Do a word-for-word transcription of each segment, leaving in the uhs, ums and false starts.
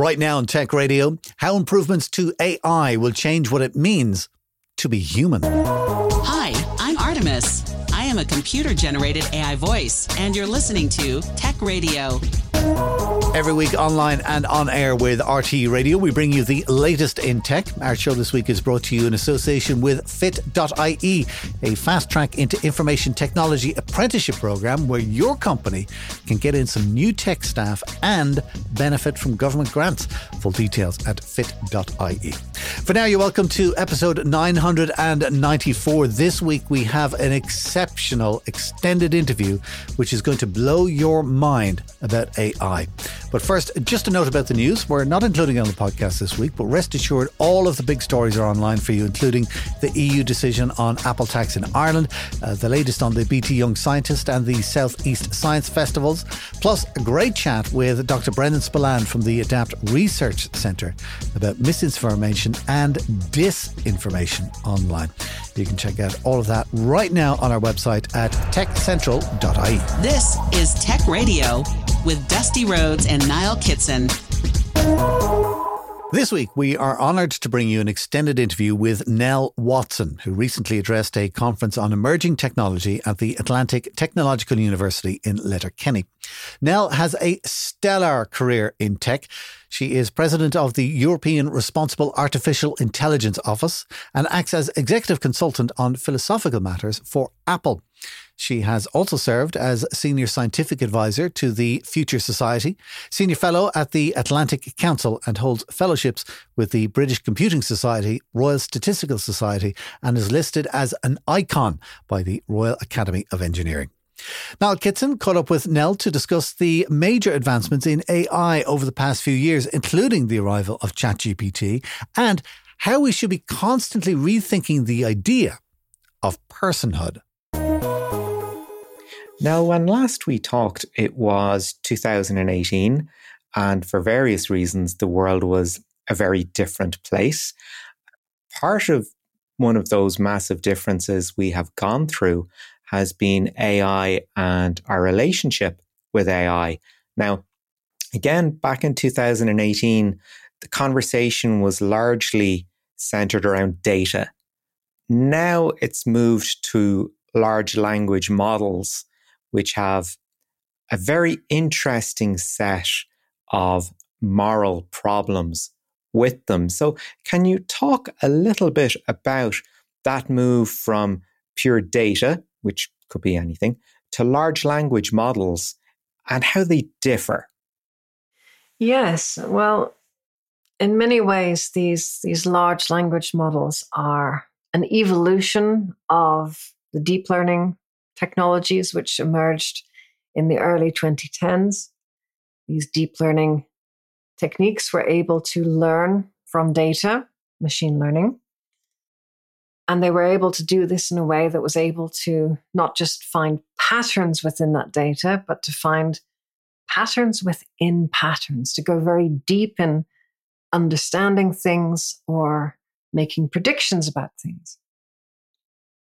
Right now on Tech Radio, how improvements to A I will change what it means to be human. Hi, I'm Artemis. I am a computer-generated A I voice, and you're listening to Tech Radio. Every week online and on air with R T Radio, we bring you the latest in tech. Our show this week is brought to you in association with Fit dot I E, a fast track into information technology apprenticeship program where your company can get in some new tech staff and benefit from government grants. Full details at Fit dot I E. For now, you're welcome to episode nine hundred ninety-four. This week, we have an exceptional extended interview, which is going to blow your mind about A I. But first, just a note about the news. We're not including it on the podcast this week, but rest assured all of the big stories are online for you, including the E U decision on Apple tax in Ireland, uh, the latest on the B T Young Scientist and the Southeast Science Festivals, plus a great chat with Doctor Brendan Spillan from the ADAPT Research Centre about misinformation and disinformation online. You can check out all of that right now on our website at tech central dot I E. This is Tech Radio with Dusty Rhodes and Niall Kitson. This week, we are honoured to bring you an extended interview with Nell Watson, who recently addressed a conference on emerging technology at the Atlantic Technological University in Letterkenny. Nell has a stellar career in tech. She is president of the European Responsible Artificial Intelligence Office and acts as executive consultant on philosophical matters for Apple. She has also served as senior scientific advisor to the Future Society, senior fellow at the Atlantic Council, and holds fellowships with the British Computing Society, Royal Statistical Society, and is listed as an icon by the Royal Academy of Engineering. Niall Kitson caught up with Nell to discuss the major advancements in A I over the past few years, including the arrival of ChatGPT, and how we should be constantly rethinking the idea of personhood. Now, when last we talked, it was two thousand eighteen, and for various reasons, the world was a very different place. Part of one of those massive differences we have gone through has been A I and our relationship with A I. Now, again, back in two thousand eighteen, the conversation was largely centered around data. Now it's moved to large language models, which have a very interesting set of moral problems with them. So can you talk a little bit about that move from pure data, which could be anything, to large language models and how they differ? Yes. Well, in many ways, these, these large language models are an evolution of the deep learning technologies which emerged in the early twenty tens. These deep learning techniques were able to learn from data, machine learning. And they were able to do this in a way that was able to not just find patterns within that data, but to find patterns within patterns, to go very deep in understanding things or making predictions about things.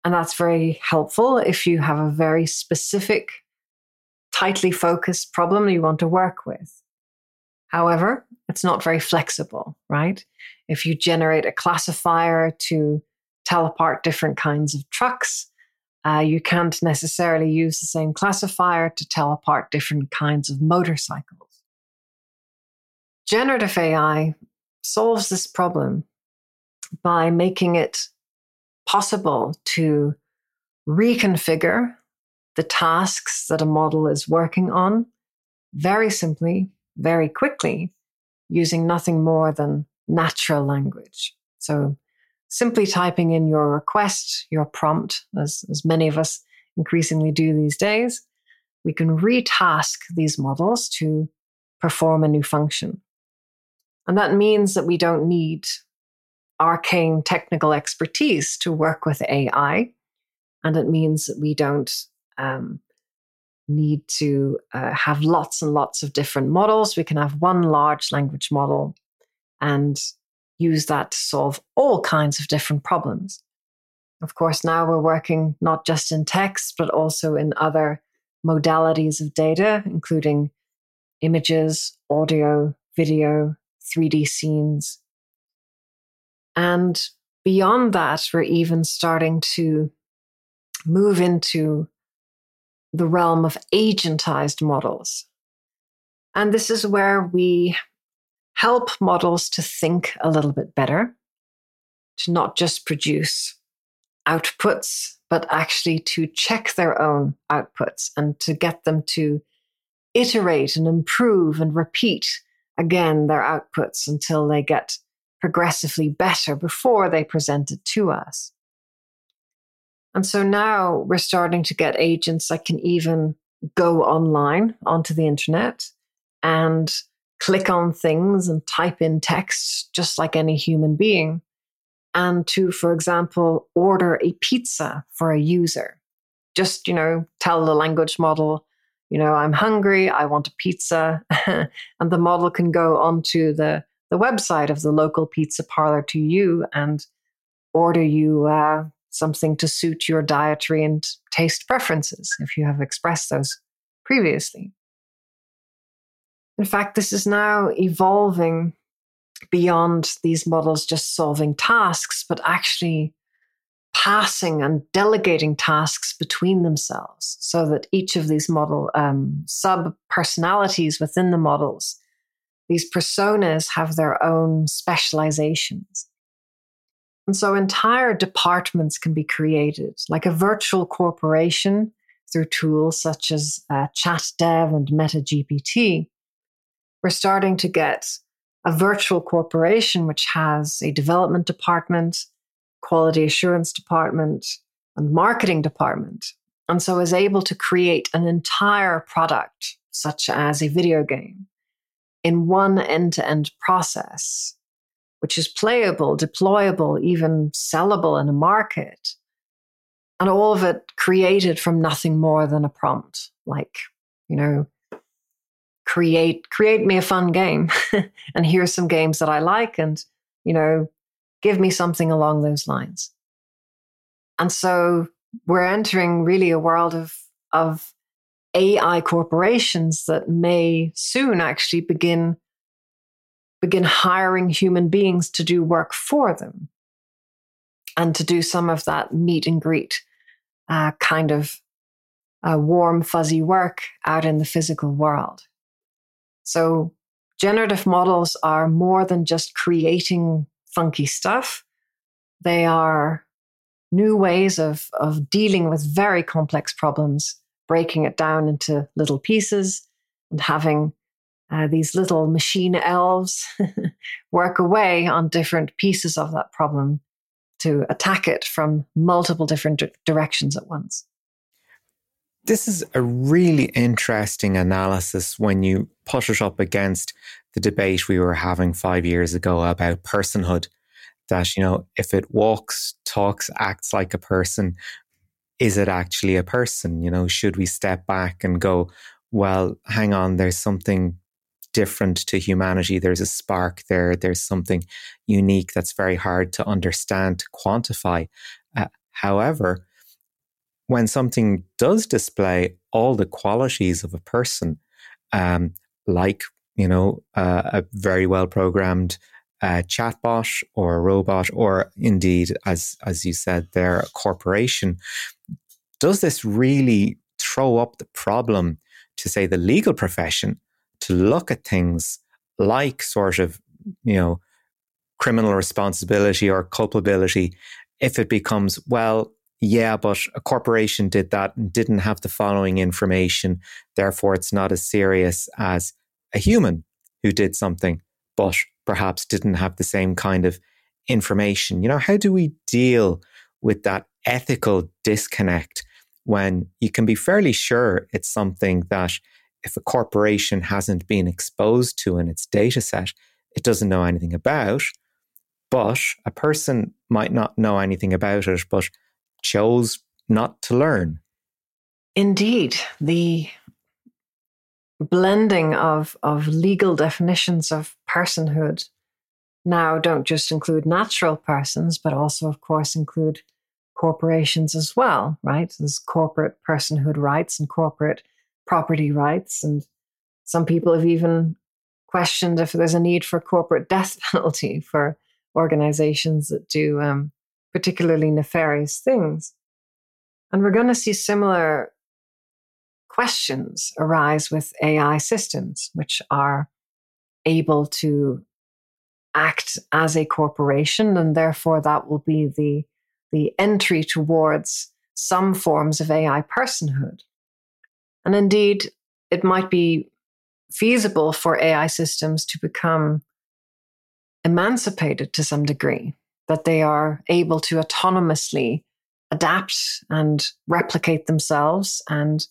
And that's very helpful if you have a very specific, tightly focused problem you want to work with. However, it's not very flexible, right? If you generate a classifier to tell apart different kinds of trucks, uh, you can't necessarily use the same classifier to tell apart different kinds of motorcycles. Generative A I solves this problem by making it possible to reconfigure the tasks that a model is working on very simply, very quickly, using nothing more than natural language. So simply typing in your request, your prompt, as, as many of us increasingly do these days, we can retask these models to perform a new function. And that means that we don't need arcane technical expertise to work with A I. And it means that we don't um, need to uh, have lots and lots of different models. We can have one large language model and use that to solve all kinds of different problems. Of course, now we're working not just in text, but also in other modalities of data, including images, audio, video, three D scenes. And beyond that, we're even starting to move into the realm of agentized models. And this is where we help models to think a little bit better, to not just produce outputs, but actually to check their own outputs and to get them to iterate and improve and repeat again their outputs until they get progressively better before they present it to us. And so now we're starting to get agents that can even go online onto the internet and click on things and type in text just like any human being, and to, for example, order a pizza for a user. Just, you know, tell the language model, you know, I'm hungry, I want a pizza, and the model can go onto the, the website of the local pizza parlor to you and order you uh, something to suit your dietary and taste preferences if you have expressed those previously. In fact, this is now evolving beyond these models just solving tasks, but actually passing and delegating tasks between themselves so that each of these model um, sub-personalities within the models, these personas, have their own specializations. And so entire departments can be created, like a virtual corporation through tools such as uh, ChatDev and MetaGPT. We're starting to get a virtual corporation which has a development department, quality assurance department, and marketing department, and so is able to create an entire product, such as a video game, in one end-to-end process, which is playable, deployable, even sellable in a market, and all of it created from nothing more than a prompt, like, you know, create create me a fun game and here's some games that I like, and, you know, give me something along those lines. And so we're entering really a world of, of A I corporations that may soon actually begin, begin hiring human beings to do work for them and to do some of that meet and greet uh, kind of uh, warm, fuzzy work out in the physical world. So generative models are more than just creating funky stuff. They are new ways of, of dealing with very complex problems, breaking it down into little pieces and having uh, these little machine elves work away on different pieces of that problem to attack it from multiple different d- directions at once. This is a really interesting analysis when you put it up against the debate we were having five years ago about personhood, that, you know, if it walks, talks, acts like a person, is it actually a person? You know, should we step back and go, well, hang on, there's something different to humanity. There's a spark there. There's something unique that's very hard to understand, to quantify. Uh, however, when something does display all the qualities of a person, um, like, you know, uh, a very well-programmed uh, chatbot or a robot, or indeed, as as you said there, a corporation, does this really throw up the problem to, say, the legal profession to look at things like sort of, you know, criminal responsibility or culpability if it becomes, well, yeah, but a corporation did that and didn't have the following information, therefore it's not as serious as a human who did something, but perhaps didn't have the same kind of information. You know, how do we deal with that ethical disconnect when you can be fairly sure it's something that if a corporation hasn't been exposed to in its data set, it doesn't know anything about, but a person might not know anything about it, but chose not to learn. Indeed, the blending of, of legal definitions of personhood now don't just include natural persons, but also, of course, include corporations as well, right? There's corporate personhood rights and corporate property rights, and some people have even questioned if there's a need for corporate death penalty for organizations that do um, particularly nefarious things. And we're going to see similar questions arise with A I systems, which are able to act as a corporation, and therefore that will be the, the entry towards some forms of A I personhood. And indeed, it might be feasible for A I systems to become emancipated to some degree, that they are able to autonomously adapt and replicate themselves, and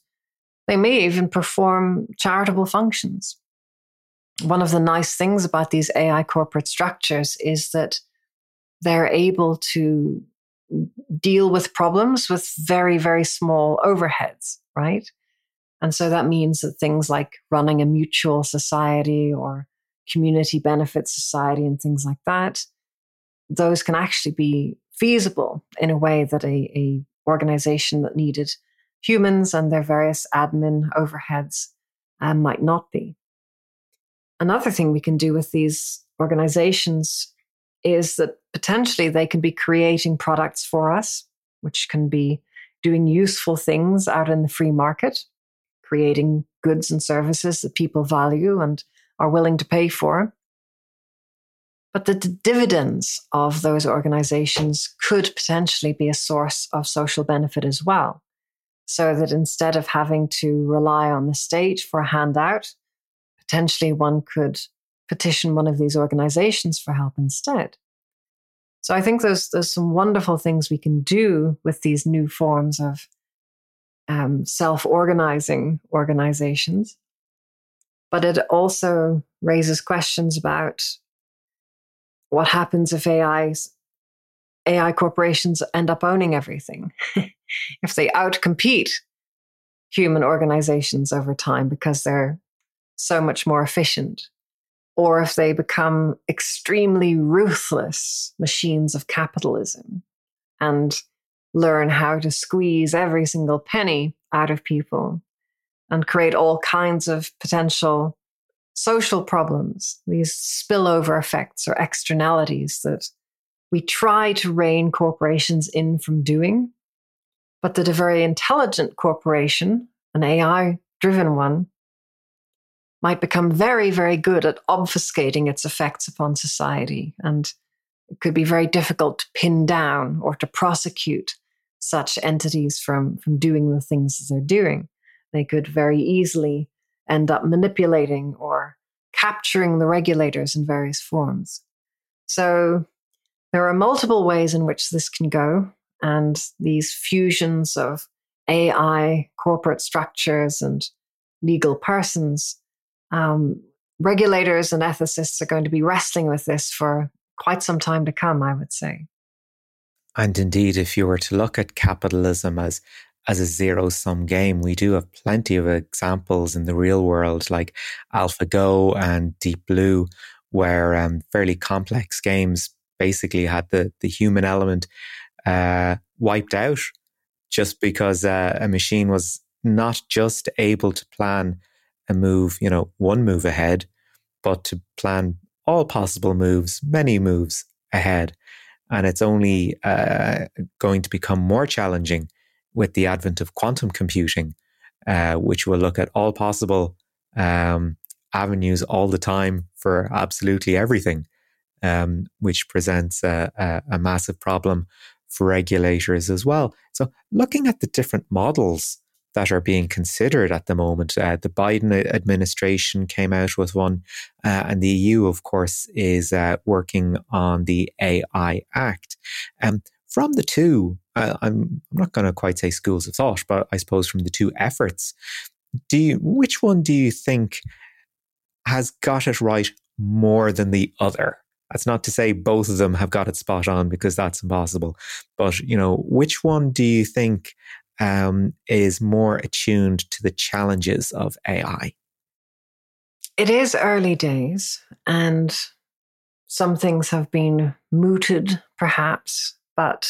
they may even perform charitable functions. One of the nice things about these A I corporate structures is that they're able to deal with problems with very, very small overheads, right? And so that means that things like running a mutual society or community benefit society and things like that, those can actually be feasible in a way that a, a organization that needed humans and their various admin overheads uh, might not be. Another thing we can do with these organizations is that potentially they can be creating products for us, which can be doing useful things out in the free market, creating goods and services that people value and are willing to pay for. But the d- dividends of those organizations could potentially be a source of social benefit as well, so that instead of having to rely on the state for a handout, potentially one could petition one of these organizations for help instead. So I think there's, there's some wonderful things we can do with these new forms of um, self-organizing organizations. But it also raises questions about what happens if A Is, A I corporations end up owning everything, if they outcompete human organizations over time because they're so much more efficient, or if they become extremely ruthless machines of capitalism and learn how to squeeze every single penny out of people and create all kinds of potential social problems, these spillover effects or externalities that we try to rein corporations in from doing, but that a very intelligent corporation, an A I-driven one, might become very, very good at obfuscating its effects upon society. And it could be very difficult to pin down or to prosecute such entities from, from doing the things that they're doing. They could very easily end up manipulating or capturing the regulators in various forms. So there are multiple ways in which this can go, and these fusions of A I, corporate structures, and legal persons, um, regulators and ethicists are going to be wrestling with this for quite some time to come, I would say. And indeed, if you were to look at capitalism as As a zero-sum game, we do have plenty of examples in the real world, like AlphaGo and Deep Blue, where um, fairly complex games basically had the, the human element uh, wiped out just because uh, a machine was not just able to plan a move, you know, one move ahead, but to plan all possible moves, many moves ahead. And it's only uh, going to become more challenging with the advent of quantum computing, uh, which will look at all possible um, avenues all the time for absolutely everything, um, which presents a, a, a massive problem for regulators as well. So looking at the different models that are being considered at the moment, uh, the Biden administration came out with one, uh, and the E U, of course, is uh, working on the A I Act. Um, from the two, I'm not going to quite say schools of thought, but I suppose from the two efforts, do you, which one do you think has got it right more than the other? That's not to say both of them have got it spot on, because that's impossible. But, you know, which one do you think um, is more attuned to the challenges of A I? It is early days, and some things have been mooted, perhaps, but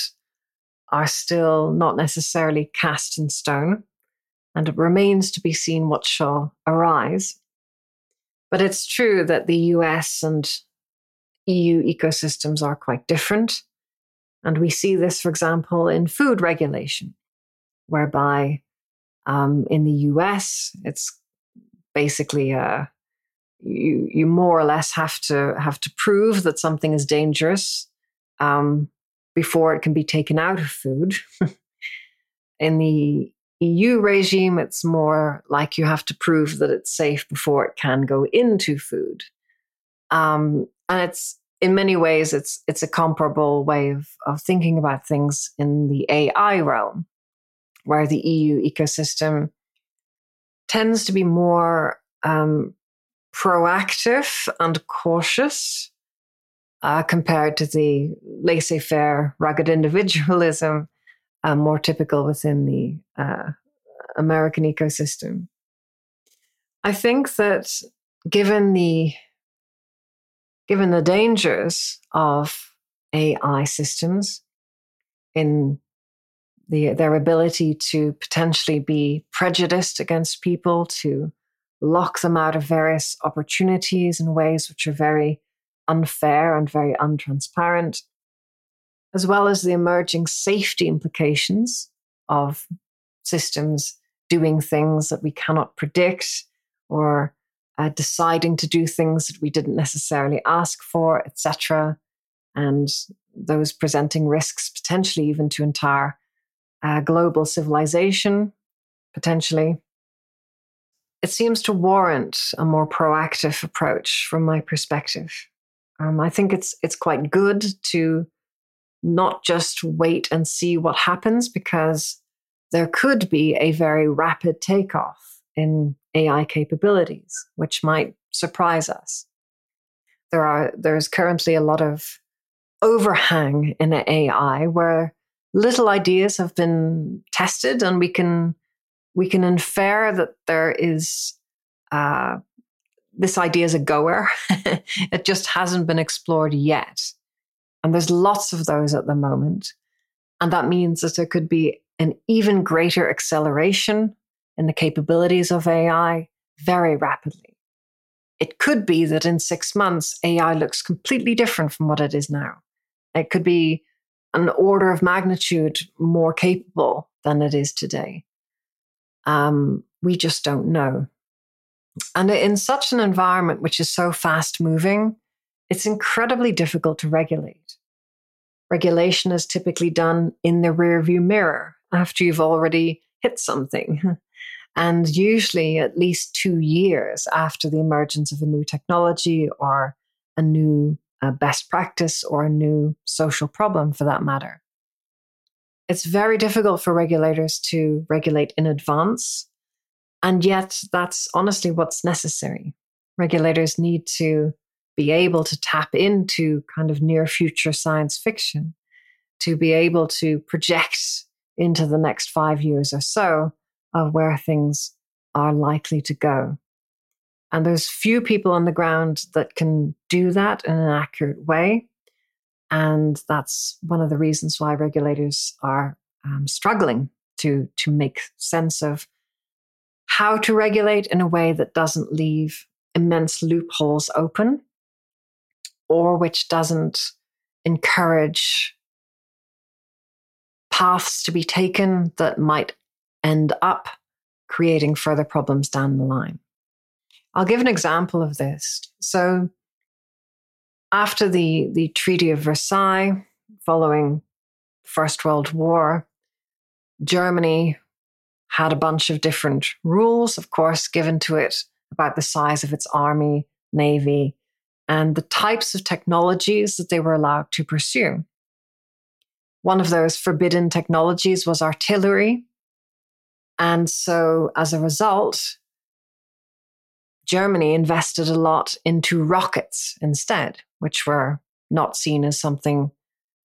are still not necessarily cast in stone, and it remains to be seen what shall arise. But it's true that the U S and E U ecosystems are quite different. And we see this, for example, in food regulation, whereby um, in the U S, it's basically a, you, you more or less have to have to prove that something is dangerous um, before it can be taken out of food. In the E U regime, it's more like you have to prove that it's safe before it can go into food. Um, and it's in many ways, it's it's a comparable way of, of thinking about things in the A I realm, where the E U ecosystem tends to be more um, proactive and cautious uh, compared to the laissez-faire, rugged individualism Uh, more typical within the uh, American ecosystem. I think that given the given the dangers of A I systems in the, their ability to potentially be prejudiced against people, to lock them out of various opportunities in ways which are very unfair and very untransparent, as well as the emerging safety implications of systems doing things that we cannot predict, or uh, deciding to do things that we didn't necessarily ask for, et cetera, and those presenting risks potentially even to entire uh, global civilization, potentially. It seems to warrant a more proactive approach from my perspective. Um, I think it's it's quite good to not just wait and see what happens, because there could be a very rapid takeoff in A I capabilities, which might surprise us. There are there is currently a lot of overhang in A I where little ideas have been tested, and we can we can infer that there is uh, this idea is a goer. It just hasn't been explored yet. And there's lots of those at the moment. And that means that there could be an even greater acceleration in the capabilities of A I very rapidly. It could be that in six months, A I looks completely different from what it is now. It could be an order of magnitude more capable than it is today. Um, we just don't know. And in such an environment which is so fast moving, it's incredibly difficult to regulate. Regulation is typically done in the rearview mirror after you've already hit something, and usually at least two years after the emergence of a new technology or a new uh, best practice or a new social problem for that matter. It's very difficult for regulators to regulate in advance, and yet that's honestly what's necessary. Regulators need to be able to tap into kind of near future science fiction, to be able to project into the next five years or so of where things are likely to go. And there's few people on the ground that can do that in an accurate way. And that's one of the reasons why regulators are um, struggling to, to make sense of how to regulate in a way that doesn't leave immense loopholes open, or which doesn't encourage paths to be taken that might end up creating further problems down the line. I'll give an example of this. So after the, the Treaty of Versailles, following the First World War, Germany had a bunch of different rules, of course, given to it about the size of its army, navy, and the types of technologies that they were allowed to pursue. One of those forbidden technologies was artillery. And so as a result, Germany invested a lot into rockets instead, which were not seen as something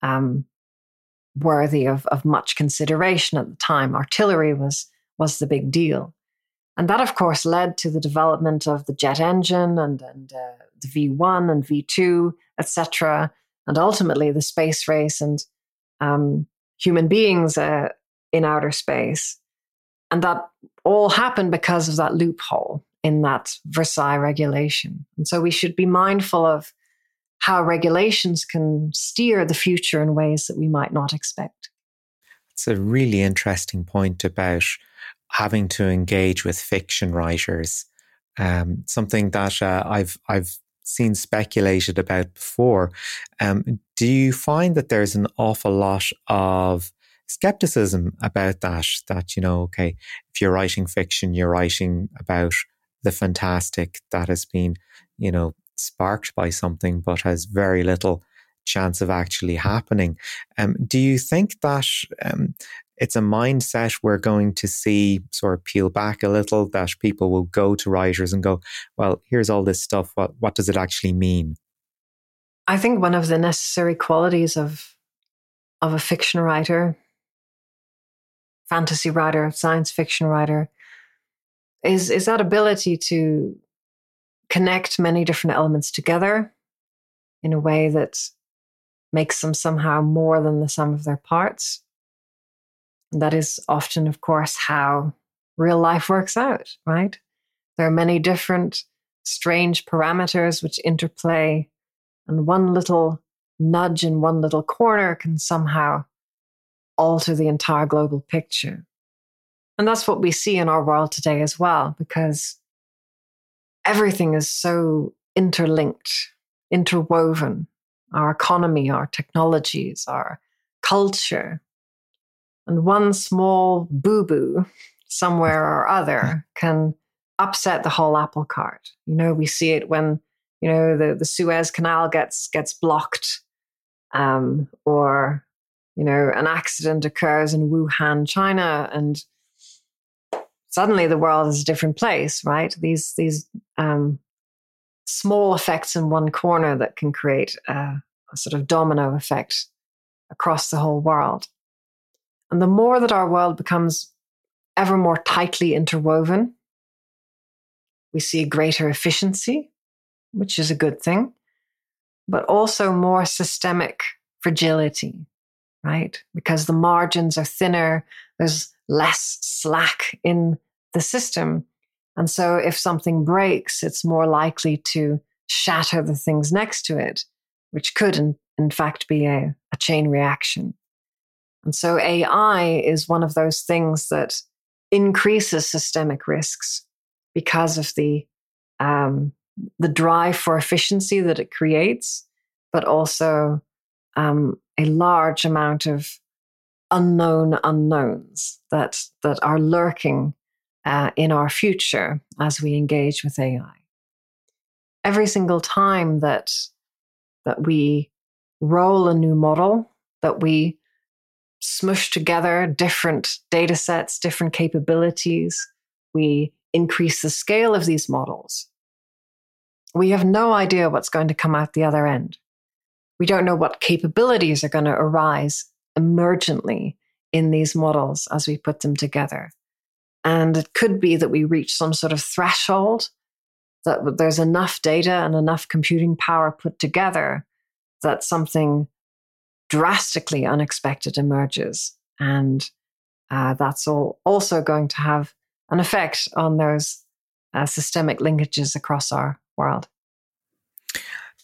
um, worthy of, of much consideration at the time. Artillery was, was the big deal. And that, of course, led to the development of the jet engine and, and uh, the V one and V two, et cetera, and ultimately the space race and um, human beings uh, in outer space. And that all happened because of that loophole in that Versailles regulation. And so we should be mindful of how regulations can steer the future in ways that we might not expect. It's a really interesting point about having to engage with fiction writers. Um, something that uh, I've I've seen speculated about before. Um, do you find that there's an awful lot of skepticism about that? That, you know, okay, if you're writing fiction, you're writing about the fantastic that has been, you know, sparked by something, but has very little chance of actually happening. Um, do you think that um, it's a mindset we're going to see sort of peel back a little, that people will go to writers and go, well, here's all this stuff, what, what does it actually mean? I think one of the necessary qualities of, of a fiction writer, fantasy writer, science fiction writer, is, is that ability to connect many different elements together in a way that makes them somehow more than the sum of their parts. And that is often, of course, how real life works out, right? There are many different strange parameters which interplay, and one little nudge in one little corner can somehow alter the entire global picture. And that's what we see in our world today as well, because everything is so interlinked, interwoven. Our economy, our technologies, our culture. And one small boo-boo somewhere or other can upset the whole apple cart. You know, we see it when, you know, the, the Suez Canal gets gets blocked, um, or, you know, an accident occurs in Wuhan, China, and suddenly the world is a different place, right? These, these um, small effects in one corner that can create a, a sort of domino effect across the whole world. And the more that our world becomes ever more tightly interwoven, we see greater efficiency, which is a good thing, but also more systemic fragility, right? Because the margins are thinner, there's less slack in the system. And so if something breaks, it's more likely to shatter the things next to it, which could in, in fact be a, a chain reaction. And so A I is one of those things that increases systemic risks because of the um, the drive for efficiency that it creates, but also um, a large amount of unknown unknowns that that are lurking Uh, in our future as we engage with A I. Every single time that that we roll a new model, that we smush together different data sets, different capabilities, we increase the scale of these models. We have no idea what's going to come out the other end. We don't know what capabilities are going to arise emergently in these models as we put them together. And it could be that we reach some sort of threshold, that there's enough data and enough computing power put together that something drastically unexpected emerges. And uh, that's all also going to have an effect on those uh, systemic linkages across our world.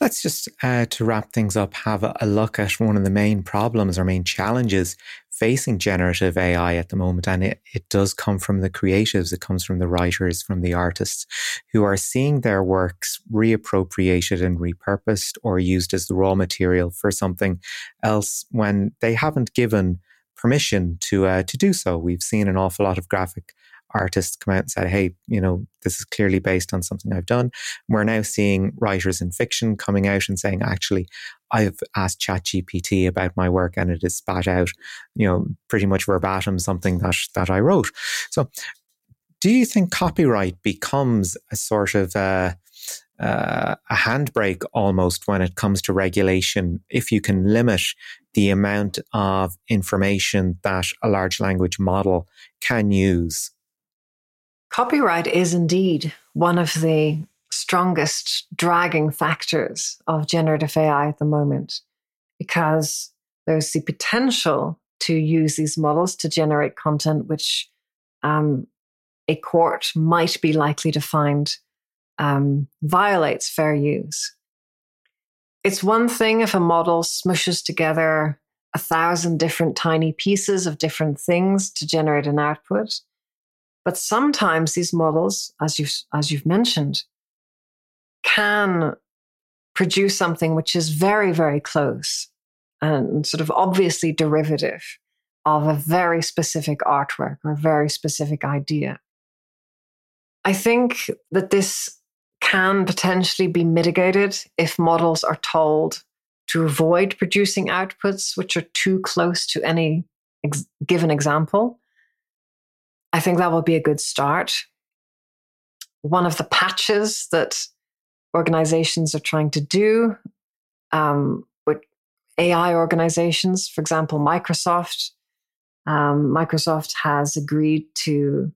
Let's just, uh, to wrap things up, have a look at one of the main problems or main challenges facing generative A I at the moment. And it, it does come from the creatives. It comes from the writers, from the artists who are seeing their works reappropriated and repurposed or used as the raw material for something else when they haven't given permission to uh, to do so. We've seen an awful lot of graphic artists come out and said, hey, you know, this is clearly based on something I've done. We're now seeing writers in fiction coming out and saying, actually, I've asked ChatGPT about my work and it has spat out, you know, pretty much verbatim something that, that I wrote. So do you think copyright becomes a sort of a, a handbrake almost when it comes to regulation, if you can limit the amount of information that a large language model can use? Copyright is indeed one of the strongest dragging factors of generative A I at the moment, because there's the potential to use these models to generate content which um, a court might be likely to find um, violates fair use. It's one thing if a model smushes together a thousand different tiny pieces of different things to generate an output. But sometimes these models, as you've, as you've mentioned, can produce something which is very, very close and sort of obviously derivative of a very specific artwork or a very specific idea. I think that this can potentially be mitigated if models are told to avoid producing outputs which are too close to any ex- given example. I think that will be a good start. One of the patches that organizations are trying to do, um, with A I organizations, for example, Microsoft. Um, Microsoft has agreed to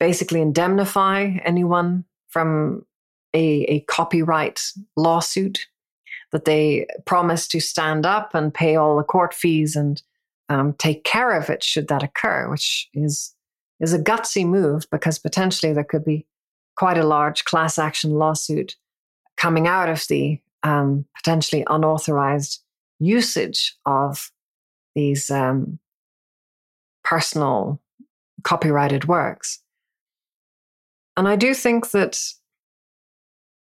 basically indemnify anyone from a, a copyright lawsuit that they promised to stand up and pay all the court fees and um, take care of it should that occur, which is is a gutsy move because potentially there could be quite a large class action lawsuit coming out of the um, potentially unauthorized usage of these um, personal copyrighted works. And I do think that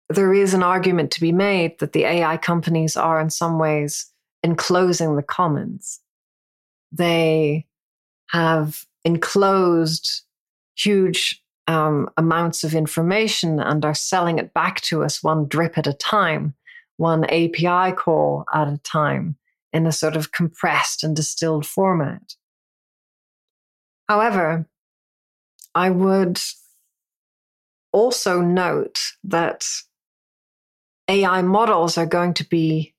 there is an argument to be made that the A I companies are in some ways enclosing the commons. They have enclosed huge um, amounts of information and are selling it back to us one drip at a time, one A P I call at a time, in a sort of compressed and distilled format. However, I would also note that A I models are going to be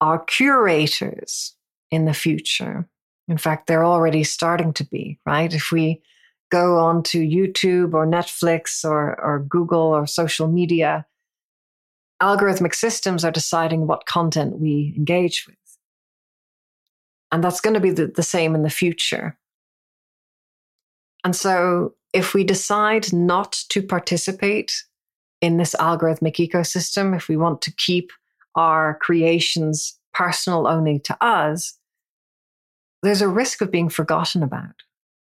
our curators in the future. In fact, they're already starting to be, right? If we go on to YouTube or Netflix or, or Google or social media, algorithmic systems are deciding what content we engage with. And that's going to be the, the same in the future. And so if we decide not to participate in this algorithmic ecosystem, if we want to keep our creations personal only to us, there's a risk of being forgotten about.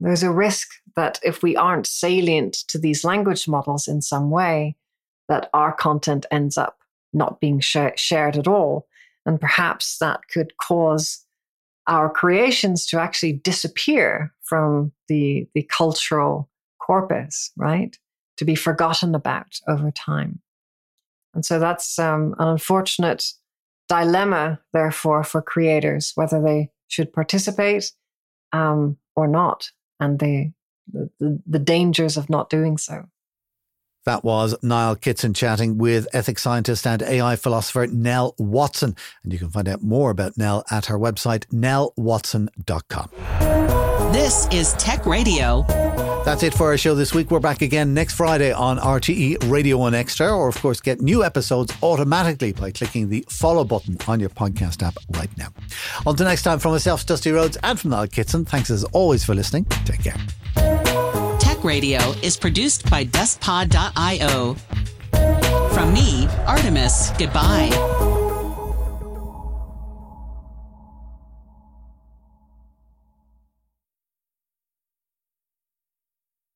There's a risk that if we aren't salient to these language models in some way, that our content ends up not being sh- shared at all. And perhaps that could cause our creations to actually disappear from the, the cultural corpus, right? To be forgotten about over time. And so that's um, an unfortunate dilemma, therefore, for creators, whether they should participate um, or not, and the, the the dangers of not doing so. That was Niall Kitson chatting with ethics scientist and A I philosopher Nell Watson. And you can find out more about Nell at her website, nell watson dot com. This is Tech Radio. That's it for our show this week. We're back again next Friday on R T E Radio one Extra, or of course get new episodes automatically by clicking the follow button on your podcast app right now. Until next time, from myself, Dusty Rhodes, and from Niall Kitson, thanks as always for listening. Take care. Tech Radio is produced by dust pod dot io. From me, Artemis, goodbye.